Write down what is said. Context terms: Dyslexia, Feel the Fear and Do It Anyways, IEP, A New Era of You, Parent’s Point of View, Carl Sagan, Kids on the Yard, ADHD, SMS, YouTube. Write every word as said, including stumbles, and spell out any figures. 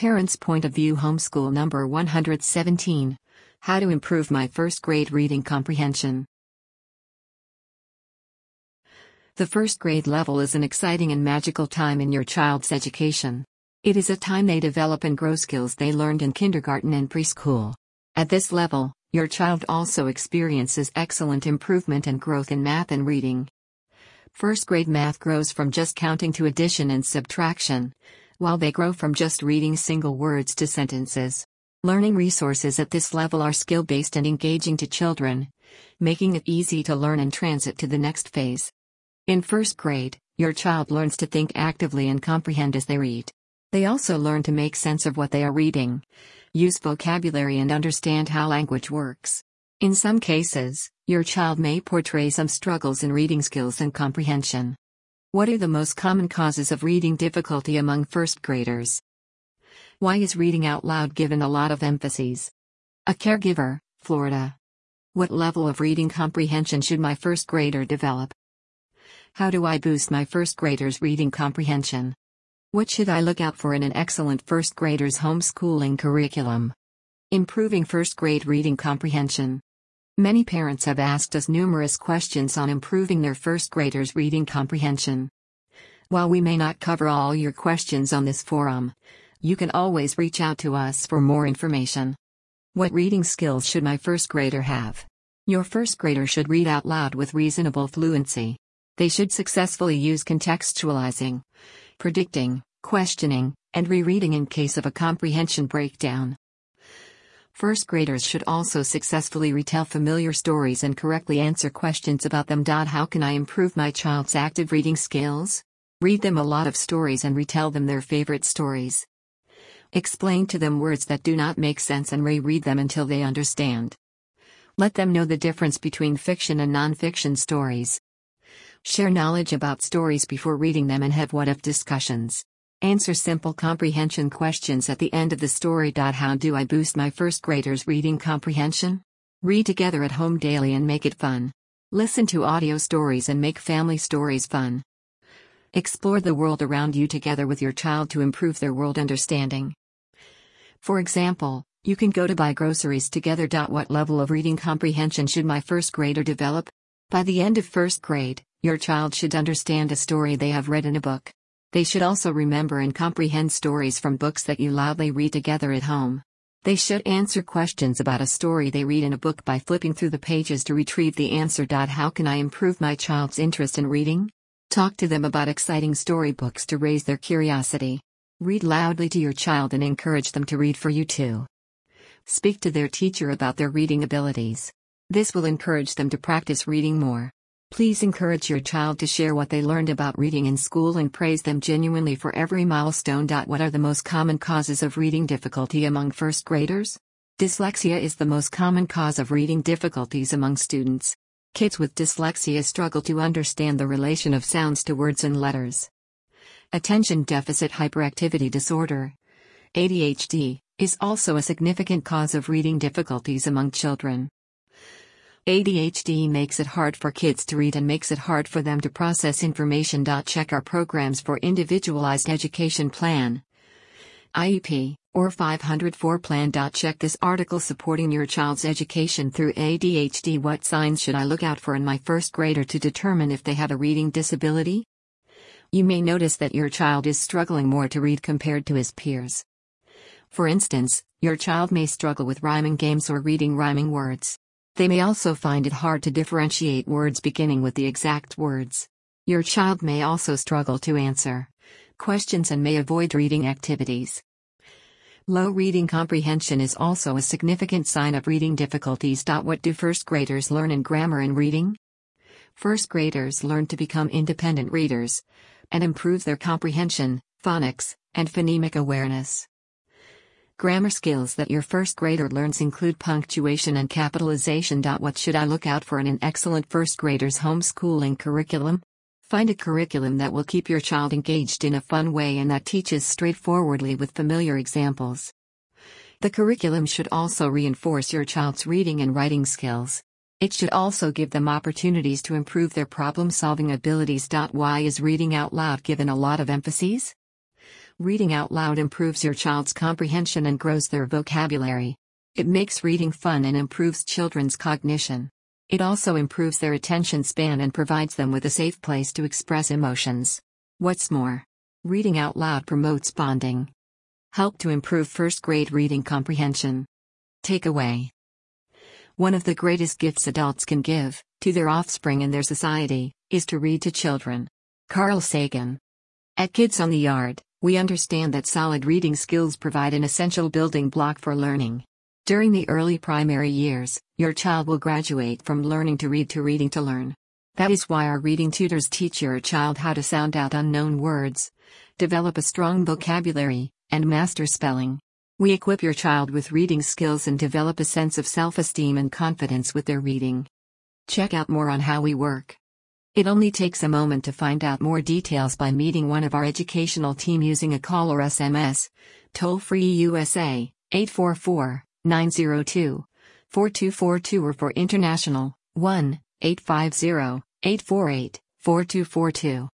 Parent's Point of View Homeschool number one hundred seventeen, How to Improve My First Grade Reading Comprehension. The first grade level is an exciting and magical time in your child's education. It is a time they develop and grow skills they learned in kindergarten and preschool. At this level, your child also experiences excellent improvement and growth in math and reading. First grade math grows from just counting to addition and subtraction, while they grow from just reading single words to sentences. Learning resources at this level are skill-based and engaging to children, making it easy to learn and transit to the next phase. In first grade, your child learns to think actively and comprehend as they read. They also learn to make sense of what they are reading, use vocabulary and understand how language works. In some cases, your child may portray some struggles in reading skills and comprehension. What are the most common causes of reading difficulty among first graders? Why is reading out loud given a lot of emphasis? A caregiver, Florida. What level of reading comprehension should my first grader develop? How do I boost my first grader's reading comprehension? What should I look out for in an excellent first grader's homeschooling curriculum? Improving first grade reading comprehension. Many parents have asked us numerous questions on improving their first graders' reading comprehension. While we may not cover all your questions on this forum, you can always reach out to us for more information. What reading skills should my first grader have? Your first grader should read out loud with reasonable fluency. They should successfully use contextualizing, predicting, questioning, and rereading in case of a comprehension breakdown. First graders should also successfully retell familiar stories and correctly answer questions about them. How can I improve my child's active reading skills? Read them a lot of stories and retell them their favorite stories. Explain to them words that do not make sense and reread them until they understand. Let them know the difference between fiction and non-fiction stories. Share knowledge about stories before reading them and have what-if discussions. Answer simple comprehension questions at the end of the story. How do I boost my first grader's reading comprehension? Read together at home daily and make it fun. Listen to audio stories and make family stories fun. Explore the world around you together with your child to improve their world understanding. For example, you can go to buy groceries together. What level of reading comprehension should my first grader develop? By the end of first grade, your child should understand a story they have read in a book. They should also remember and comprehend stories from books that you loudly read together at home. They should answer questions about a story they read in a book by flipping through the pages to retrieve the answer. How can I improve my child's interest in reading? Talk to them about exciting storybooks to raise their curiosity. Read loudly to your child and encourage them to read for you too. Speak to their teacher about their reading abilities. This will encourage them to practice reading more. Please encourage your child to share what they learned about reading in school and praise them genuinely for every milestone. What are the most common causes of reading difficulty among first graders? Dyslexia is the most common cause of reading difficulties among students. Kids with dyslexia struggle to understand the relation of sounds to words and letters. Attention deficit hyperactivity disorder, A D H D, is also a significant cause of reading difficulties among children. A D H D makes it hard for kids to read and makes it hard for them to process information. Check our programs for Individualized Education Plan, I E P, or five oh four Plan. Check this article supporting your child's education through A D H D. What signs should I look out for in my first grader to determine if they have a reading disability? You may notice that your child is struggling more to read compared to his peers. For instance, your child may struggle with rhyming games or reading rhyming words. They may also find it hard to differentiate words beginning with the exact words. Your child may also struggle to answer questions and may avoid reading activities. Low reading comprehension is also a significant sign of reading difficulties. What do first graders learn in grammar and reading? First graders learn to become independent readers and improve their comprehension, phonics, and phonemic awareness. Grammar skills that your first grader learns include punctuation and capitalization. What should I look out for in an excellent first grader's homeschooling curriculum? Find a curriculum that will keep your child engaged in a fun way and that teaches straightforwardly with familiar examples. The curriculum should also reinforce your child's reading and writing skills. It should also give them opportunities to improve their problem-solving abilities. Why is reading out loud given a lot of emphasis? Reading out loud improves your child's comprehension and grows their vocabulary. It makes reading fun and improves children's cognition. It also improves their attention span and provides them with a safe place to express emotions. What's more, reading out loud promotes bonding. Help to improve first grade reading comprehension. Takeaway. One of the greatest gifts adults can give to their offspring and their society is to read to children. Carl Sagan. At Kids on the Yard, we understand that solid reading skills provide an essential building block for learning. During the early primary years, your child will graduate from learning to read to reading to learn. That is why our reading tutors teach your child how to sound out unknown words, develop a strong vocabulary, and master spelling. We equip your child with reading skills and develop a sense of self-esteem and confidence with their reading. Check out more on how we work. It only takes a moment to find out more details by meeting one of our educational team using a call or S M S. Toll-free U S A, eight four four, nine zero two, four two four two, or for international, one, eight five zero, eight four eight, four two four two.